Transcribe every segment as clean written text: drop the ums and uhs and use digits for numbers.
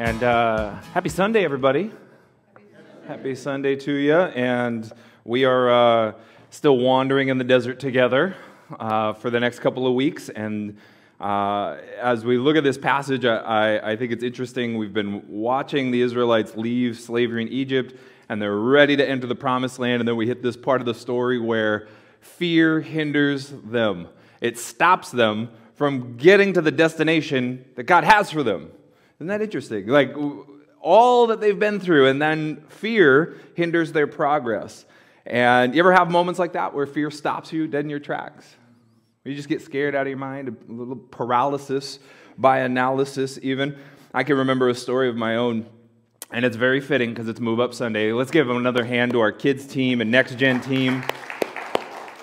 And happy Sunday, everybody. Happy Sunday to you. And we are still wandering in the desert together for the next couple of weeks. And as we look at this passage, I think it's interesting. We've been watching the Israelites leave slavery in Egypt, and they're ready to enter the Promised Land. And then we hit this part of the story where fear hinders them. It stops them from getting to the destination that God has for them. Isn't that interesting? Like, all that they've been through, and then fear hinders their progress. And you ever have moments like that where fear stops you dead in your tracks? You just get scared out of your mind, a little paralysis by analysis even. I can remember a story of my own, and it's very fitting because it's Move Up Sunday. Let's give another hand to our kids team and Next Gen team.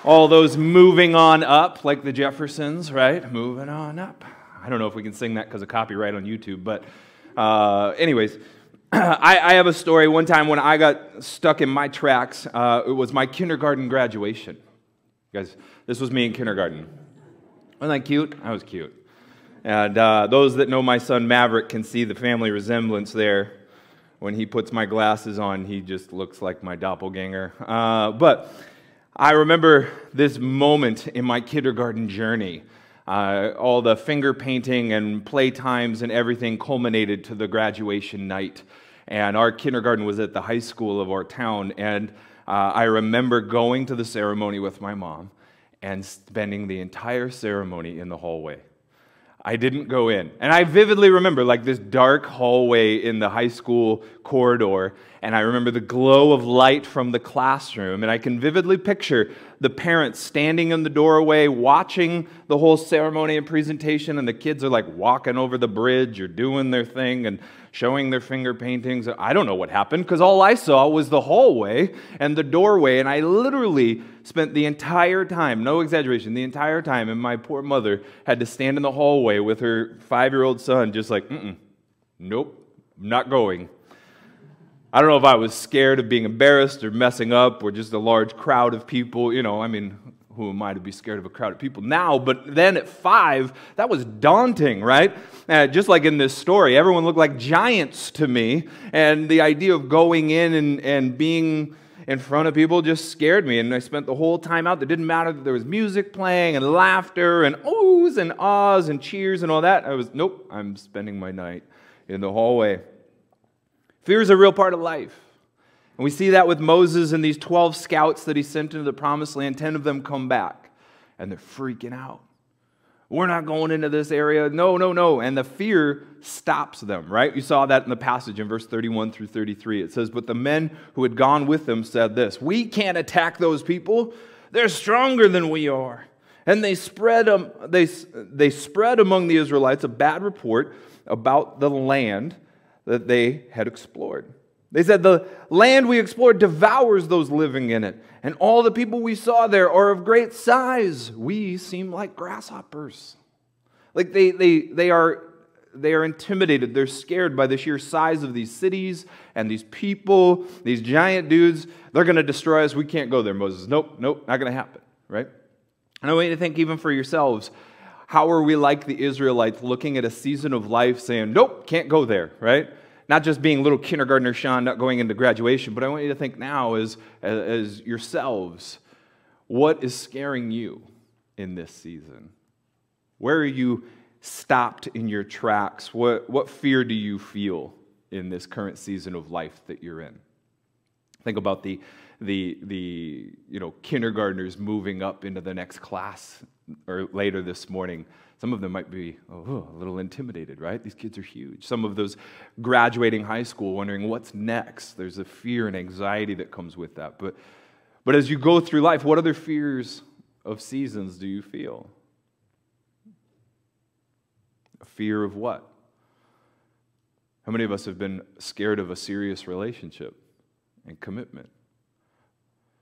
All those moving on up, like the Jeffersons, right? Moving on up. I don't know if we can sing that because of copyright on YouTube, but anyways, I have a story. One time when I got stuck in my tracks, it was my kindergarten graduation. You guys, this was me in kindergarten. Wasn't that cute? I was cute. And those that know my son Maverick can see the family resemblance there. When he puts my glasses on, he just looks like my doppelganger. But I remember this moment in my kindergarten journey. All the finger painting and play times and everything culminated to the graduation night. And our kindergarten was at the high school of our town. And I remember going to the ceremony with my mom and spending the entire ceremony in the hallway. I didn't go in. And I vividly remember like this dark hallway in the high school corridor. And I remember the glow of light from the classroom. And I can vividly picture the parents standing in the doorway watching the whole ceremony and presentation. And the kids are like walking over the bridge or doing their thing and showing their finger paintings. I don't know what happened because all I saw was the hallway and the doorway. And I literally spent the entire time, no exaggeration, the entire time. And my poor mother had to stand in the hallway with her 5-year-old son just like, nope, not going. I don't know if I was scared of being embarrassed or messing up or just a large crowd of people. You know, I mean, who am I to be scared of a crowd of people now? But then at 5, that was daunting, right? Just like in this story, everyone looked like giants to me. And the idea of going in and being in front of people just scared me. And I spent the whole time out. It didn't matter that there was music playing and laughter and oohs and ahs and cheers and all that. I was, nope, I'm spending my night in the hallway. Fear is a real part of life. And we see that with Moses and these 12 scouts that he sent into the Promised Land. 10 of them come back, and they're freaking out. We're not going into this area. No, no, no. And the fear stops them, right? You saw that in the passage in verse 31 through 33. It says, but the men who had gone with them said this, we can't attack those people. They're stronger than we are. And they spread among the Israelites a bad report about the land that they had explored. They said, the land we explored devours those living in it, and all the people we saw there are of great size. We seem like grasshoppers. Like they are intimidated. They're scared by the sheer size of these cities and these people, these giant dudes. They're going to destroy us. We can't go there, Moses. Nope, nope, not going to happen, right? And I want you to think even for yourselves, how are we like the Israelites looking at a season of life saying, nope, can't go there, right? Not just being little kindergartner Sean, not going into graduation, but I want you to think now as yourselves, what is scaring you in this season? Where are you stopped in your tracks? What fear do you feel in this current season of life that you're in? Think about the you know, kindergartners moving up into the next class or later this morning. Some of them might be a little intimidated, right? These kids are huge. Some of those graduating high school wondering what's next. There's a fear and anxiety that comes with that. But as you go through life, what other fears of seasons do you feel? A fear of what? How many of us have been scared of a serious relationship and commitment?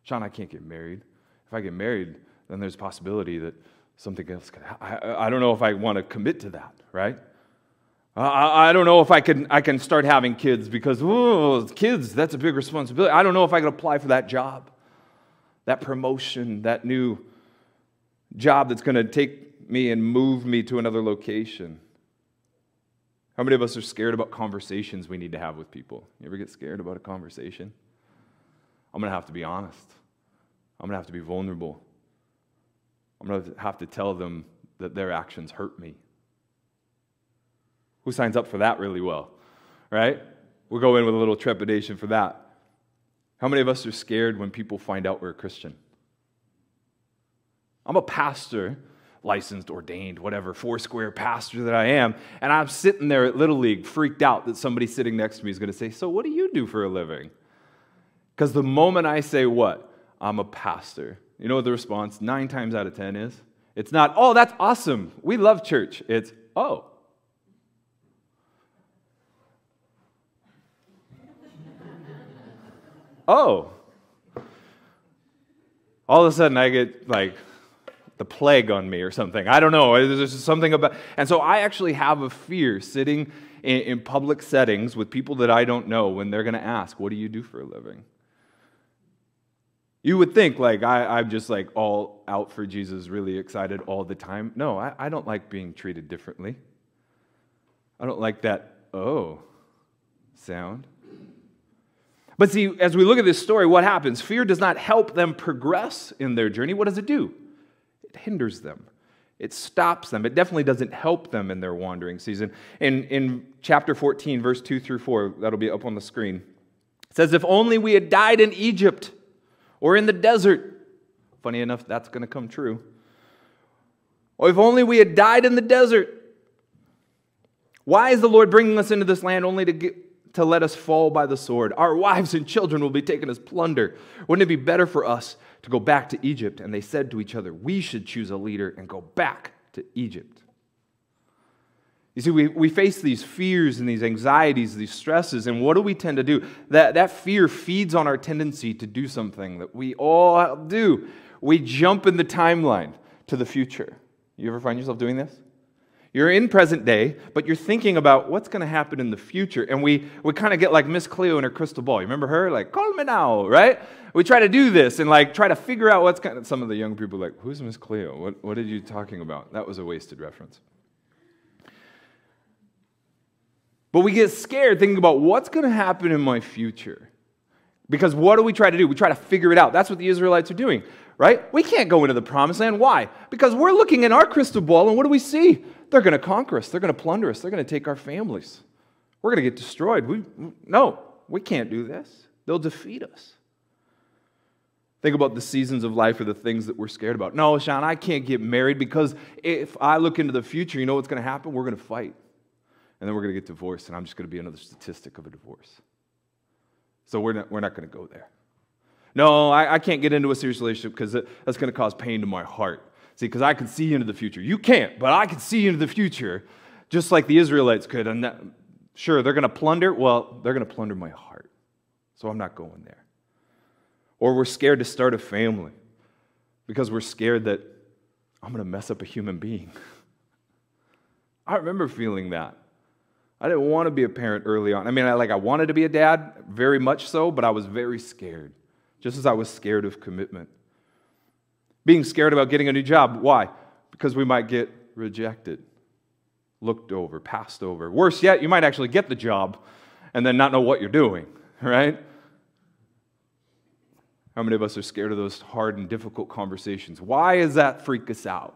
Sean, I can't get married. If I get married, then there's a possibility that something else could happen. I don't know if I want to commit to that, right? I don't know if I can start having kids because, ooh, kids, that's a big responsibility. I don't know if I could apply for that job, that promotion, that new job that's going to take me and move me to another location. How many of us are scared about conversations we need to have with people? You ever get scared about a conversation? I'm going to have to be honest. I'm going to have to be vulnerable. I'm going to have to tell them that their actions hurt me. Who signs up for that really well, right? We'll go in with a little trepidation for that. How many of us are scared when people find out we're a Christian? I'm a pastor, licensed, ordained, whatever, Foursquare pastor that I am, and I'm sitting there at Little League freaked out that somebody sitting next to me is going to say, so what do you do for a living? Because the moment I say what? I'm a pastor. You know what the response 9 times out of 10 is? It's not, oh, that's awesome. We love church. It's, oh. Oh. All of a sudden I get like the plague on me or something. I don't know. There's just something about. And so I actually have a fear sitting in public settings with people that I don't know when they're going to ask, what do you do for a living? You would think, like, I'm just, like, all out for Jesus, really excited all the time. No, I don't like being treated differently. I don't like that, oh, sound. But see, as we look at this story, what happens? Fear does not help them progress in their journey. What does it do? It hinders them. It stops them. It definitely doesn't help them in their wandering season. In chapter 14, verse 2 through 4, that'll be up on the screen, it says, if only we had died in Egypt, or in the desert. Funny enough, that's going to come true. Or if only we had died in the desert. Why is the Lord bringing us into this land only to let us fall by the sword? Our wives and children will be taken as plunder. Wouldn't it be better for us to go back to Egypt? And they said to each other, we should choose a leader and go back to Egypt. You see, we face these fears and these anxieties, these stresses, and what do we tend to do? That fear feeds on our tendency to do something that we all do. We jump in the timeline to the future. You ever find yourself doing this? You're in present day, but you're thinking about what's going to happen in the future, and we kind of get like Miss Cleo in her crystal ball. You remember her? Like, call me now, right? We try to do this and like try to figure out what's kind of. Some of the young people are like, who's Miss Cleo? What are you talking about? That was a wasted reference. But we get scared thinking about what's going to happen in my future. Because what do we try to do? We try to figure it out. That's what the Israelites are doing, right? We can't go into the promised land. Why? Because we're looking in our crystal ball, and what do we see? They're going to conquer us. They're going to plunder us. They're going to take our families. We're going to get destroyed. We can't do this. They'll defeat us. Think about the seasons of life or the things that we're scared about. No, Sean, I can't get married because if I look into the future, you know what's going to happen? We're going to fight. And then we're going to get divorced, and I'm just going to be another statistic of a divorce. So we're not going to go there. No, I can't get into a serious relationship because that's going to cause pain to my heart. See, because I can see into the future. You can't, but I can see into the future just like the Israelites could. And that, sure, they're going to plunder. Well, they're going to plunder my heart, so I'm not going there. Or we're scared to start a family because we're scared that I'm going to mess up a human being. I remember feeling that. I didn't want to be a parent early on. I mean, I wanted to be a dad, very much so, but I was very scared, just as I was scared of commitment. Being scared about getting a new job, why? Because we might get rejected, looked over, passed over. Worse yet, you might actually get the job and then not know what you're doing, right? How many of us are scared of those hard and difficult conversations? Why does that freak us out?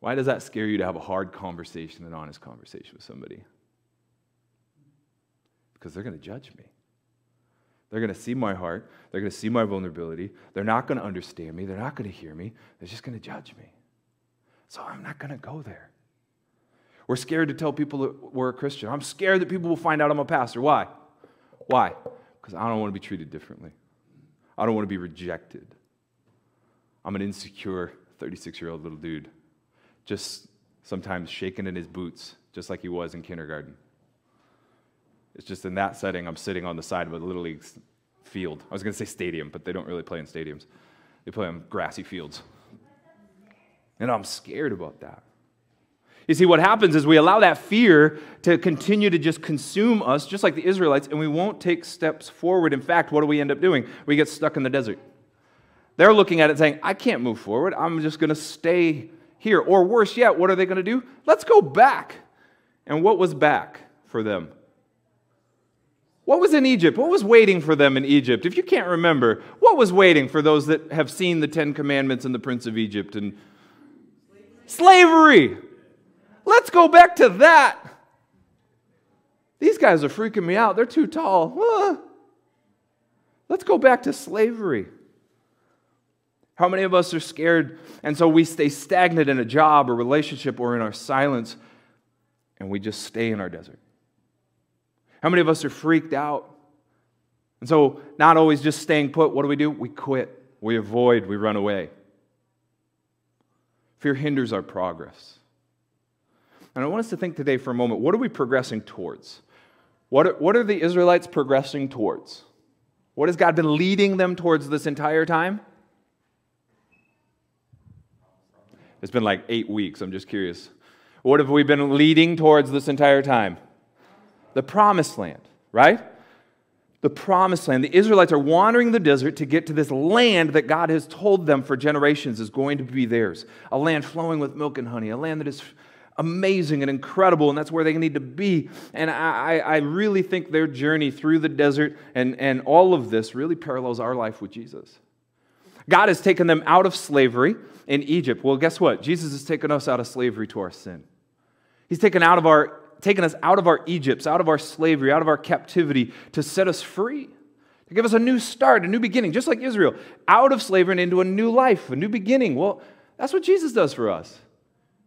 Why does that scare you to have a hard conversation, an honest conversation with somebody? Because they're going to judge me. They're going to see my heart. They're going to see my vulnerability. They're not going to understand me. They're not going to hear me. They're just going to judge me. So I'm not going to go there. We're scared to tell people that we're a Christian. I'm scared that people will find out I'm a pastor. Why? Why? Because I don't want to be treated differently. I don't want to be rejected. I'm an insecure 36-year-old little dude. Just sometimes shaking in his boots, just like he was in kindergarten. It's just in that setting, I'm sitting on the side of a Little League field. I was going to say stadium, but they don't really play in stadiums. They play on grassy fields. And I'm scared about that. You see, what happens is we allow that fear to continue to just consume us, just like the Israelites, and we won't take steps forward. In fact, what do we end up doing? We get stuck in the desert. They're looking at it saying, I can't move forward. I'm just going to stay here. Or worse yet, what are they going to do? Let's go back And what was back for them? What was in Egypt? What was waiting for them in Egypt? If you can't remember, what was waiting for those that have seen the Ten Commandments and the Prince of Egypt? And slavery! Let's go back to that! These guys are freaking me out. They're too tall. Let's go back to slavery. How many of us are scared, and so we stay stagnant in a job or relationship or in our silence, and we just stay in our desert? How many of us are freaked out? And so, not always just staying put, what do? We quit, we avoid, we run away. Fear hinders our progress. And I want us to think today for a moment, what are we progressing towards? What are the Israelites progressing towards? What has God been leading them towards this entire time? It's been like 8 weeks, I'm just curious. What have we been leading towards this entire time? The promised land, right? The promised land. The Israelites are wandering the desert to get to this land that God has told them for generations is going to be theirs. A land flowing with milk and honey. A land that is amazing and incredible, and that's where they need to be. And I really think their journey through the desert and all of this really parallels our life with Jesus. God has taken them out of slavery in Egypt. Well, guess what? Jesus has taken us out of slavery to our sin. He's taken us out of our Egypts, out of our slavery, out of our captivity to set us free, to give us a new start, a new beginning, just like Israel, out of slavery and into a new life, a new beginning. Well, that's what Jesus does for us.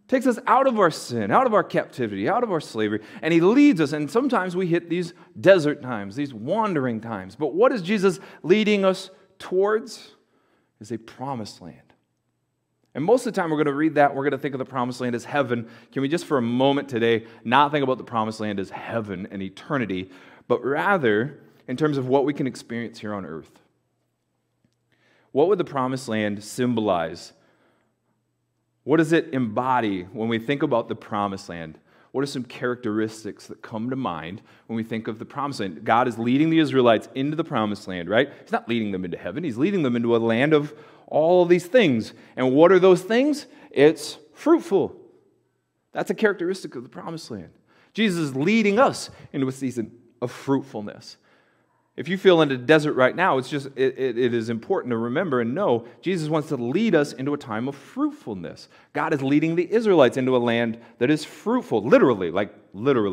Takes us out of our sin, out of our captivity, out of our slavery, and He leads us. And sometimes we hit these desert times, these wandering times. But what is Jesus leading us towards? Is a promised land. And most of the time we're going to read that, we're going to think of the promised land as heaven. Can we just for a moment today not think about the promised land as heaven and eternity, but rather in terms of what we can experience here on earth? What would the promised land symbolize? What does it embody when we think about the promised land? What are some characteristics that come to mind when we think of the promised land? God is leading the Israelites into the promised land, right? He's not leading them into heaven. He's leading them into a land of all of these things. And what are those things? It's fruitful. That's a characteristic of the promised land. Jesus is leading us into a season of fruitfulness. If you feel in a desert right now, it is important to remember and know Jesus wants to lead us into a time of fruitfulness. God is leading the Israelites into a land that is fruitful, literally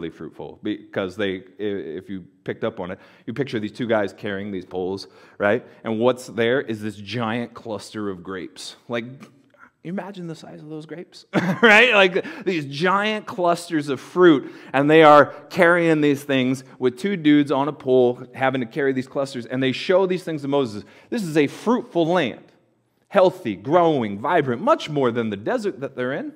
fruitful, because if you picked up on it, you picture these two guys carrying these poles, right? And what's there is this giant cluster of grapes. Imagine the size of those grapes, right? These giant clusters of fruit, and they are carrying these things with two dudes on a pole having to carry these clusters, and they show these things to Moses. This is a fruitful land, healthy, growing, vibrant, much more than the desert that they're in.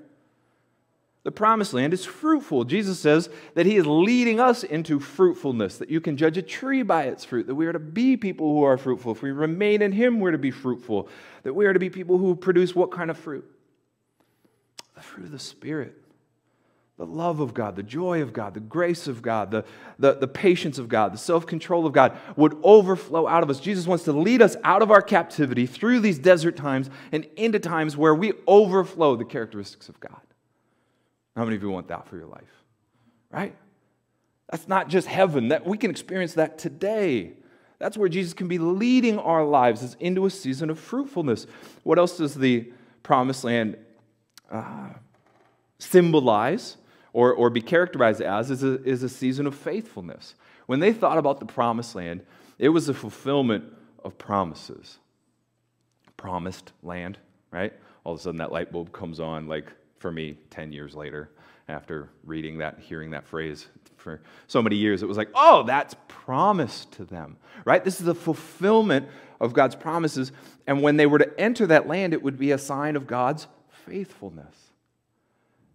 The promised land is fruitful. Jesus says that He is leading us into fruitfulness, that you can judge a tree by its fruit, that we are to be people who are fruitful. If we remain in Him, we're to be fruitful, that we are to be people who produce what kind of fruit? The fruit of the Spirit, the love of God, the joy of God, the grace of God, the patience of God, the self-control of God would overflow out of us. Jesus wants to lead us out of our captivity through these desert times and into times where we overflow the characteristics of God. How many of you want that for your life? Right? That's not just heaven. That we can experience that today. That's where Jesus can be leading our lives, is into a season of fruitfulness. What else does the promised land symbolize or be characterized as is a season of faithfulness. When they thought about the promised land, it was a fulfillment of promises. Promised land, right? All of a sudden that light bulb comes on for me, 10 years later, after reading that, hearing that phrase for so many years, it was oh, that's promised to them, right? This is the fulfillment of God's promises. And when they were to enter that land, it would be a sign of God's faithfulness.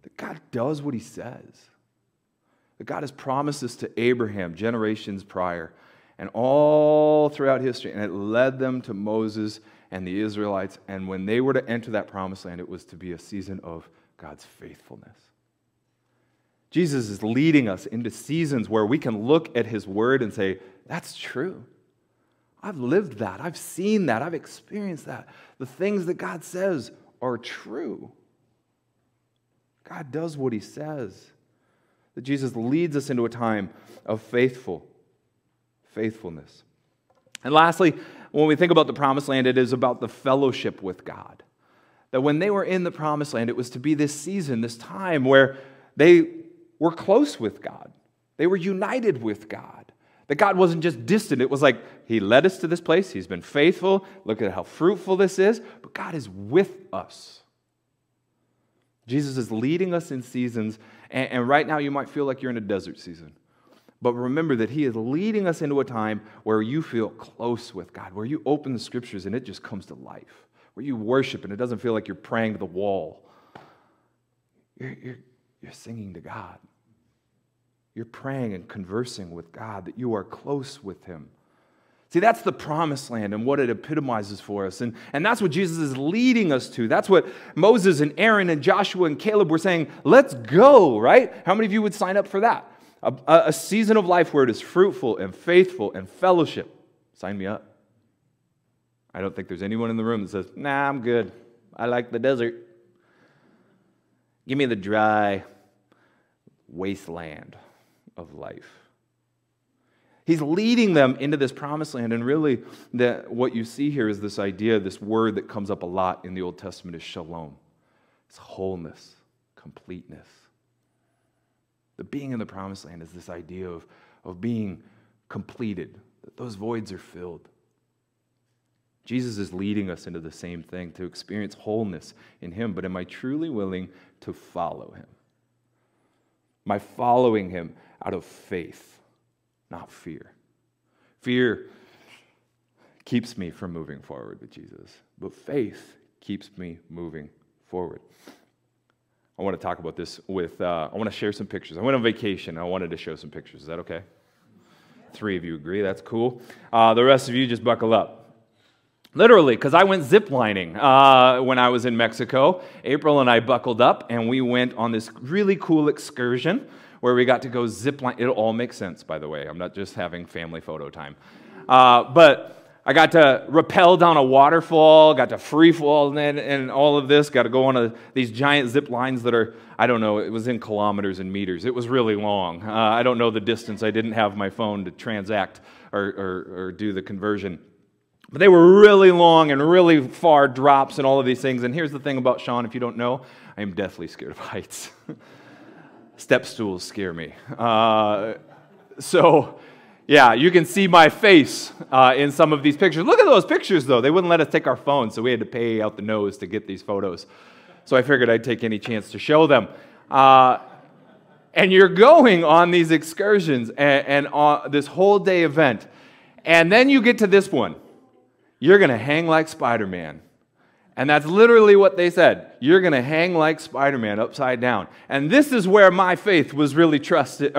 That God does what He says. That God has promised this to Abraham generations prior and all throughout history. And it led them to Moses and the Israelites. And when they were to enter that promised land, it was to be a season of God's faithfulness. Jesus is leading us into seasons where we can look at His Word and say, that's true. I've lived that. I've seen that. I've experienced that. The things that God says are true. God does what He says. That Jesus leads us into a time of faithfulness. And lastly, when we think about the promised land, it is about the fellowship with God. That when they were in the promised land, it was to be this season, this time where they were close with God. They were united with God. That God wasn't just distant. It was like, He led us to this place. He's been faithful. Look at how fruitful this is. But God is with us. Jesus is leading us in seasons. And right now you might feel like you're in a desert season. But remember that He is leading us into a time where you feel close with God, where you open the Scriptures and it just comes to life, where you worship and it doesn't feel like you're praying to the wall. You're singing to God. You're praying and conversing with God, that you are close with Him. See, that's the promised land and what it epitomizes for us. And that's what Jesus is leading us to. That's what Moses and Aaron and Joshua and Caleb were saying, let's go, right? How many of you would sign up for that? A season of life where it is fruitful and faithful and fellowship. Sign me up. I don't think there's anyone in the room that says, nah, I'm good. I like the desert. Give me the dry wasteland of life. He's leading them into this promised land, and really what you see here is this idea, this word that comes up a lot in the Old Testament is shalom. It's wholeness, completeness. The being in the promised land is this idea of being completed, that those voids are filled. Jesus is leading us into the same thing, to experience wholeness in Him, but am I truly willing to follow Him? Am I following Him out of faith, not fear? Fear keeps me from moving forward with Jesus, but faith keeps me moving forward. I want to talk about this with, I want to share some pictures. I went on vacation and I wanted to show some pictures. Is that okay? 3 of you agree, that's cool. The rest of you just buckle up. Literally, because I went ziplining when I was in Mexico. April and I buckled up and we went on this really cool excursion where we got to go zipline. It'll all make sense, by the way. I'm not just having family photo time. But I got to rappel down a waterfall, got to free fall and all of this, got to go on these giant zip lines that are, I don't know, it was in kilometers and meters. It was really long. I don't know the distance. I didn't have my phone to transact or do the conversion. But they were really long and really far drops and all of these things. And here's the thing about Sean, if you don't know, I am deathly scared of heights. Step stools scare me. Yeah, you can see my face in some of these pictures. Look at those pictures, though. They wouldn't let us take our phones, so we had to pay out the nose to get these photos. So I figured I'd take any chance to show them. And you're going on these excursions and on this whole day event. And then you get to this one. You're going to hang like Spider-Man. And that's literally what they said. You're going to hang like Spider-Man upside down. And this is where my faith was really tested,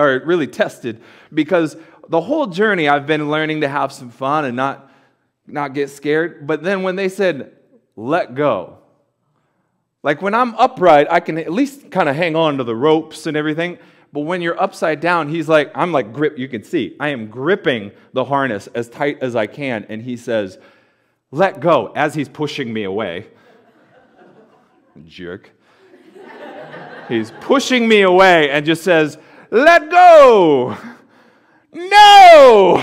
because the whole journey I've been learning to have some fun and not get scared. But then when they said, let go, like when I'm upright, I can at least kind of hang on to the ropes and everything. But when you're upside down, he's like, I'm like grip, you can see. I am gripping the harness as tight as I can. And he says, let go, as he's pushing me away. Jerk. He's pushing me away and just says, let go. No!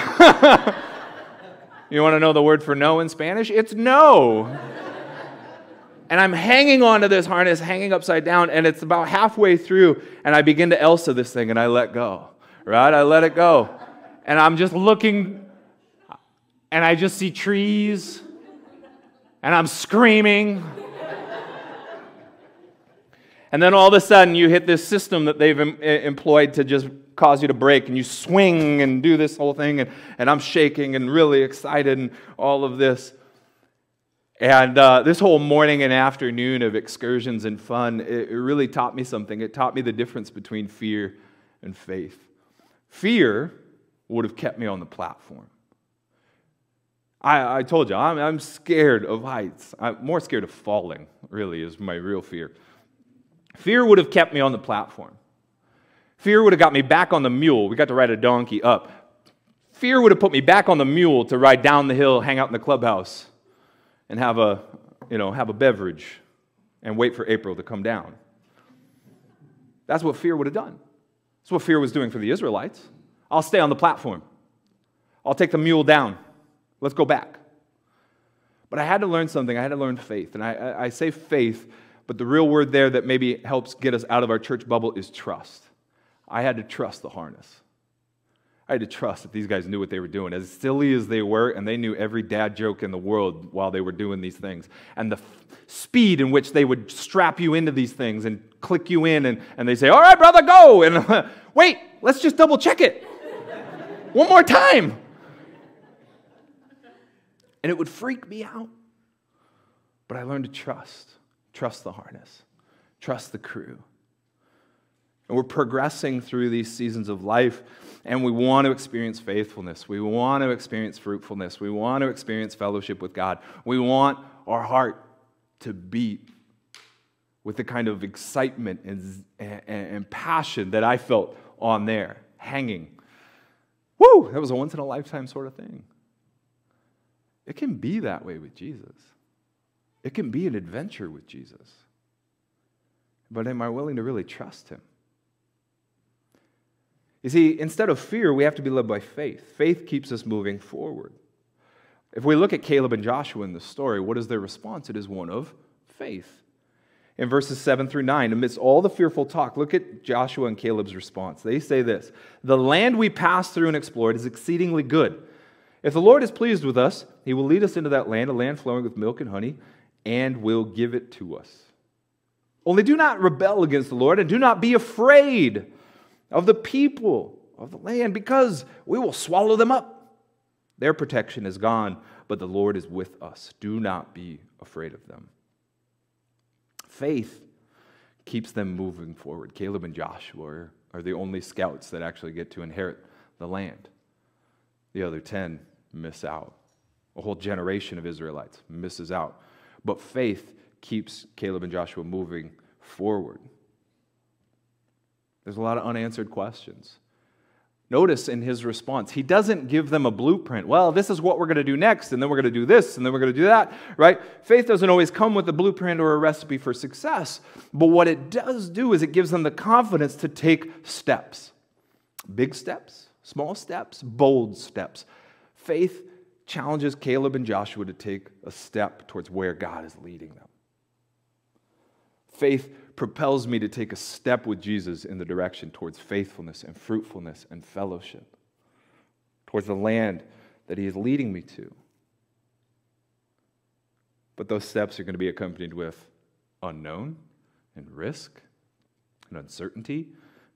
You want to know the word for no in Spanish? It's no. And I'm hanging onto this harness, hanging upside down, and it's about halfway through, and I begin to Elsa this thing, and I let go, right? I let it go. And I'm just looking, and I just see trees, and I'm screaming. And then all of a sudden, you hit this system that they've employed to just cause you to break, and you swing and do this whole thing, and I'm shaking and really excited and all of this. And this whole morning and afternoon of excursions and fun, it really taught me something. It taught me the difference between fear and faith. Fear would have kept me on the platform. I told you, I'm scared of heights. I'm more scared of falling, really, is my real fear. Fear would have kept me on the platform. Fear would have got me back on the mule. We got to ride a donkey up. Fear would have put me back on the mule to ride down the hill, hang out in the clubhouse, and have a beverage and wait for April to come down. That's what fear would have done. That's what fear was doing for the Israelites. I'll stay on the platform. I'll take the mule down. Let's go back. But I had to learn something. I had to learn faith. And I say faith, but the real word there that maybe helps get us out of our church bubble is trust. I had to trust the harness. I had to trust that these guys knew what they were doing, as silly as they were, and they knew every dad joke in the world while they were doing these things. And the speed in which they would strap you into these things and click you in, and they say, all right, brother, go. And wait, let's just double check it. One more time. And it would freak me out. But I learned to trust. Trust the harness. Trust the crew. And we're progressing through these seasons of life, and we want to experience faithfulness. We want to experience fruitfulness. We want to experience fellowship with God. We want our heart to beat with the kind of excitement and passion that I felt on there, hanging. Woo! That was a once-in-a-lifetime sort of thing. It can be that way with Jesus. It can be an adventure with Jesus. But am I willing to really trust him? You see, instead of fear, we have to be led by faith. Faith keeps us moving forward. If we look at Caleb and Joshua in the story, what is their response? It is one of faith. In verses 7 through 9, amidst all the fearful talk, look at Joshua and Caleb's response. They say this, "The land we passed through and explored is exceedingly good. If the Lord is pleased with us, he will lead us into that land, a land flowing with milk and honey, and will give it to us. Only do not rebel against the Lord, and do not be afraid of the people of the land, because we will swallow them up. Their protection is gone, but the Lord is with us. Do not be afraid of them." Faith keeps them moving forward. Caleb and Joshua are the only scouts that actually get to inherit the land. The other 10 miss out. A whole generation of Israelites misses out. But faith keeps Caleb and Joshua moving forward. There's a lot of unanswered questions. Notice in his response, he doesn't give them a blueprint. Well, this is what we're going to do next, and then we're going to do this, and then we're going to do that, right? Faith doesn't always come with a blueprint or a recipe for success, but what it does do is it gives them the confidence to take steps. Big steps, small steps, bold steps. Faith challenges Caleb and Joshua to take a step towards where God is leading them. Faith propels me to take a step with Jesus in the direction towards faithfulness and fruitfulness and fellowship, towards the land that he is leading me to. But those steps are going to be accompanied with unknown and risk and uncertainty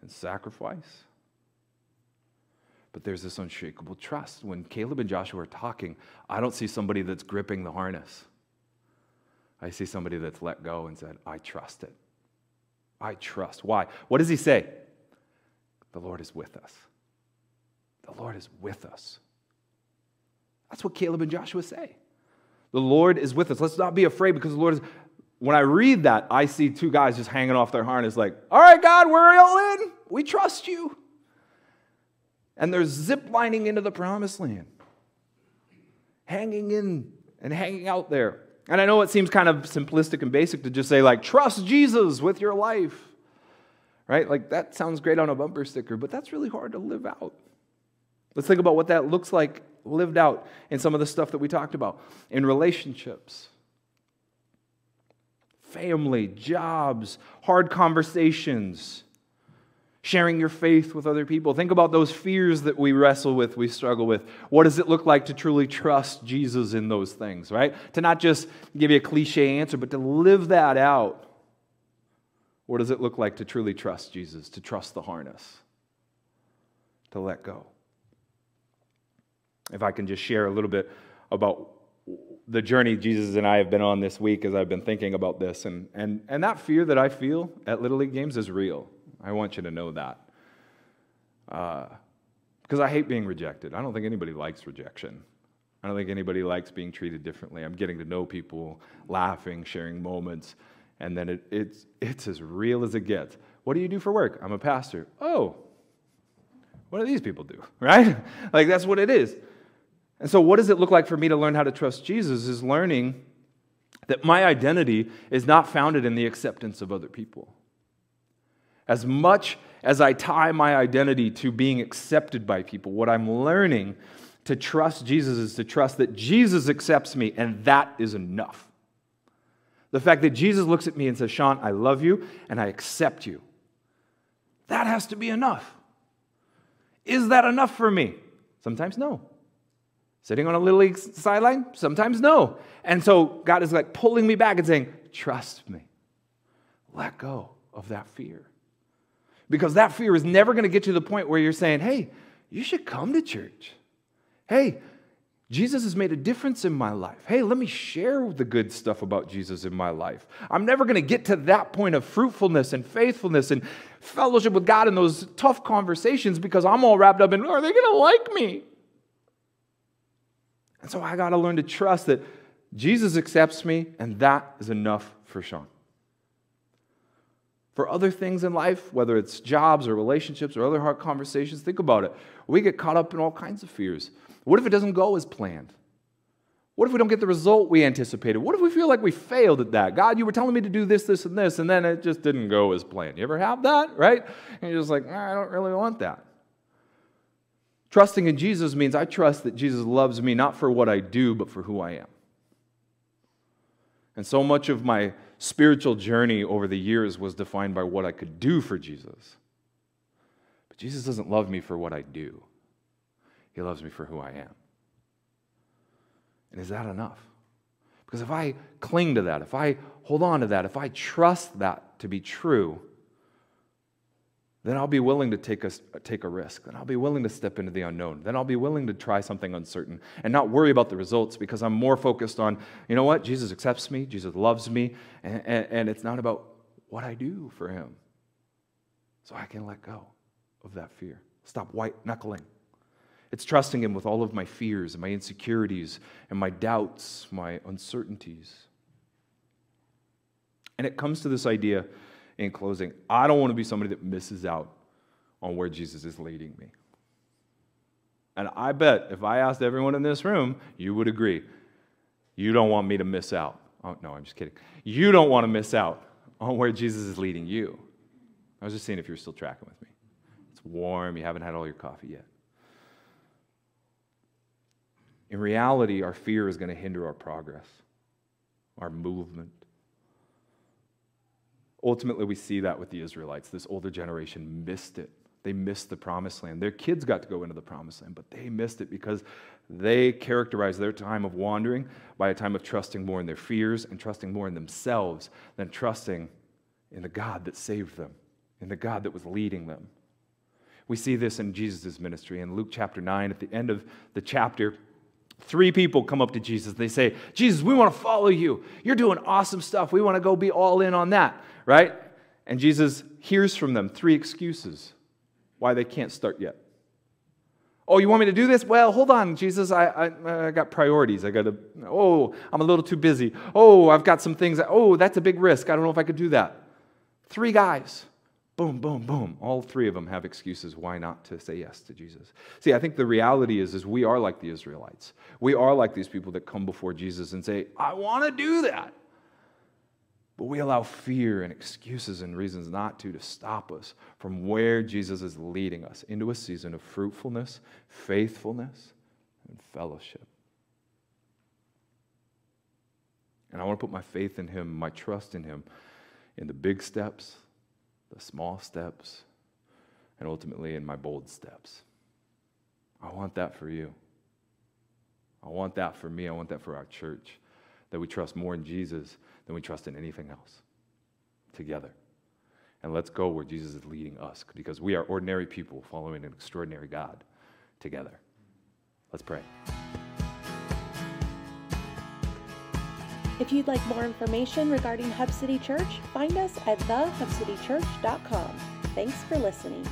and sacrifice. But there's this unshakable trust. When Caleb and Joshua are talking, I don't see somebody that's gripping the harness. I see somebody that's let go and said, I trust it. I trust. Why? What does he say? The Lord is with us. The Lord is with us. That's what Caleb and Joshua say. The Lord is with us. Let's not be afraid because the Lord is... When I read that, I see two guys just hanging off their harness like, all right, God, we're all in. We trust you. And they're ziplining into the promised land. Hanging in and hanging out there. And I know it seems kind of simplistic and basic to just say, like, trust Jesus with your life, right? Like, that sounds great on a bumper sticker, but that's really hard to live out. Let's think about what that looks like lived out in some of the stuff that we talked about, in relationships, family, jobs, hard conversations, sharing your faith with other people. Think about those fears that we wrestle with, we struggle with. What does it look like to truly trust Jesus in those things, right? To not just give you a cliche answer, but to live that out. What does it look like to truly trust Jesus, to trust the harness, to let go? If I can just share a little bit about the journey Jesus and I have been on this week as I've been thinking about this. And that fear that I feel at Little League games is real. I want you to know that. Because I hate being rejected. I don't think anybody likes rejection. I don't think anybody likes being treated differently. I'm getting to know people, laughing, sharing moments, and then it's as real as it gets. What do you do for work? I'm a pastor. Oh, what do these people do, right? Like, that's what it is. And so what does it look like for me to learn how to trust Jesus is learning that my identity is not founded in the acceptance of other people. As much as I tie my identity to being accepted by people, what I'm learning to trust Jesus is to trust that Jesus accepts me, and that is enough. The fact that Jesus looks at me and says, Sean, I love you, and I accept you. That has to be enough. Is that enough for me? Sometimes no. Sitting on a Little League sideline? Sometimes no. And so God is like pulling me back and saying, trust me. Let go of that fear. Because that fear is never going to get you to the point where you're saying, hey, you should come to church. Hey, Jesus has made a difference in my life. Hey, let me share the good stuff about Jesus in my life. I'm never going to get to that point of fruitfulness and faithfulness and fellowship with God in those tough conversations because I'm all wrapped up in, are they going to like me? And so I got to learn to trust that Jesus accepts me, and that is enough for Sean. For other things in life, whether it's jobs or relationships or other hard conversations, think about it. We get caught up in all kinds of fears. What if it doesn't go as planned? What if we don't get the result we anticipated? What if we feel like we failed at that? God, you were telling me to do this, this, and this, and then it just didn't go as planned. You ever have that, right? And you're just like, I don't really want that. Trusting in Jesus means I trust that Jesus loves me not for what I do, but for who I am. And so much of my spiritual journey over the years was defined by what I could do for Jesus. But Jesus doesn't love me for what I do. He loves me for who I am. And is that enough? Because if I cling to that, if I hold on to that, if I trust that to be true, then I'll be willing to take a risk. Then I'll be willing to step into the unknown. Then I'll be willing to try something uncertain and not worry about the results because I'm more focused on, you know what, Jesus accepts me, Jesus loves me, and it's not about what I do for him. So I can let go of that fear. Stop white-knuckling. It's trusting him with all of my fears and my insecurities and my doubts, my uncertainties. And it comes to this idea. In closing, I don't want to be somebody that misses out on where Jesus is leading me. And I bet if I asked everyone in this room, you would agree. You don't want me to miss out. Oh, no, I'm just kidding. You don't want to miss out on where Jesus is leading you. I was just seeing if you're still tracking with me. It's warm. You haven't had all your coffee yet. In reality, our fear is going to hinder our progress, our movement. Ultimately, we see that with the Israelites. This older generation missed it. They missed the promised land. Their kids got to go into the promised land, but they missed it because they characterized their time of wandering by a time of trusting more in their fears and trusting more in themselves than trusting in the God that saved them, in the God that was leading them. We see this in Jesus' ministry. In Luke chapter 9, at the end of the chapter, 3 people come up to Jesus. They say, Jesus, we want to follow you. You're doing awesome stuff. We want to go be all in on that, right? And Jesus hears from them 3 excuses why they can't start yet. Oh, you want me to do this? Well, hold on, Jesus. I got priorities. I'm a little too busy. Oh, I've got some things. Oh, that's a big risk. I don't know if I could do that. 3 guys. Boom, boom, boom. All 3 of them have excuses why not to say yes to Jesus. See, I think the reality is we are like the Israelites. We are like these people that come before Jesus and say, I want to do that. But we allow fear and excuses and reasons not to stop us from where Jesus is leading us into a season of fruitfulness, faithfulness, and fellowship. And I want to put my faith in him, my trust in him, in the big steps, the small steps, and ultimately in my bold steps. I want that for you. I want that for me. I want that for our church, that we trust more in Jesus than we trust in anything else together. And let's go where Jesus is leading us, because we are ordinary people following an extraordinary God together. Let's pray. If you'd like more information regarding Hub City Church, find us at thehubcitychurch.com. Thanks for listening.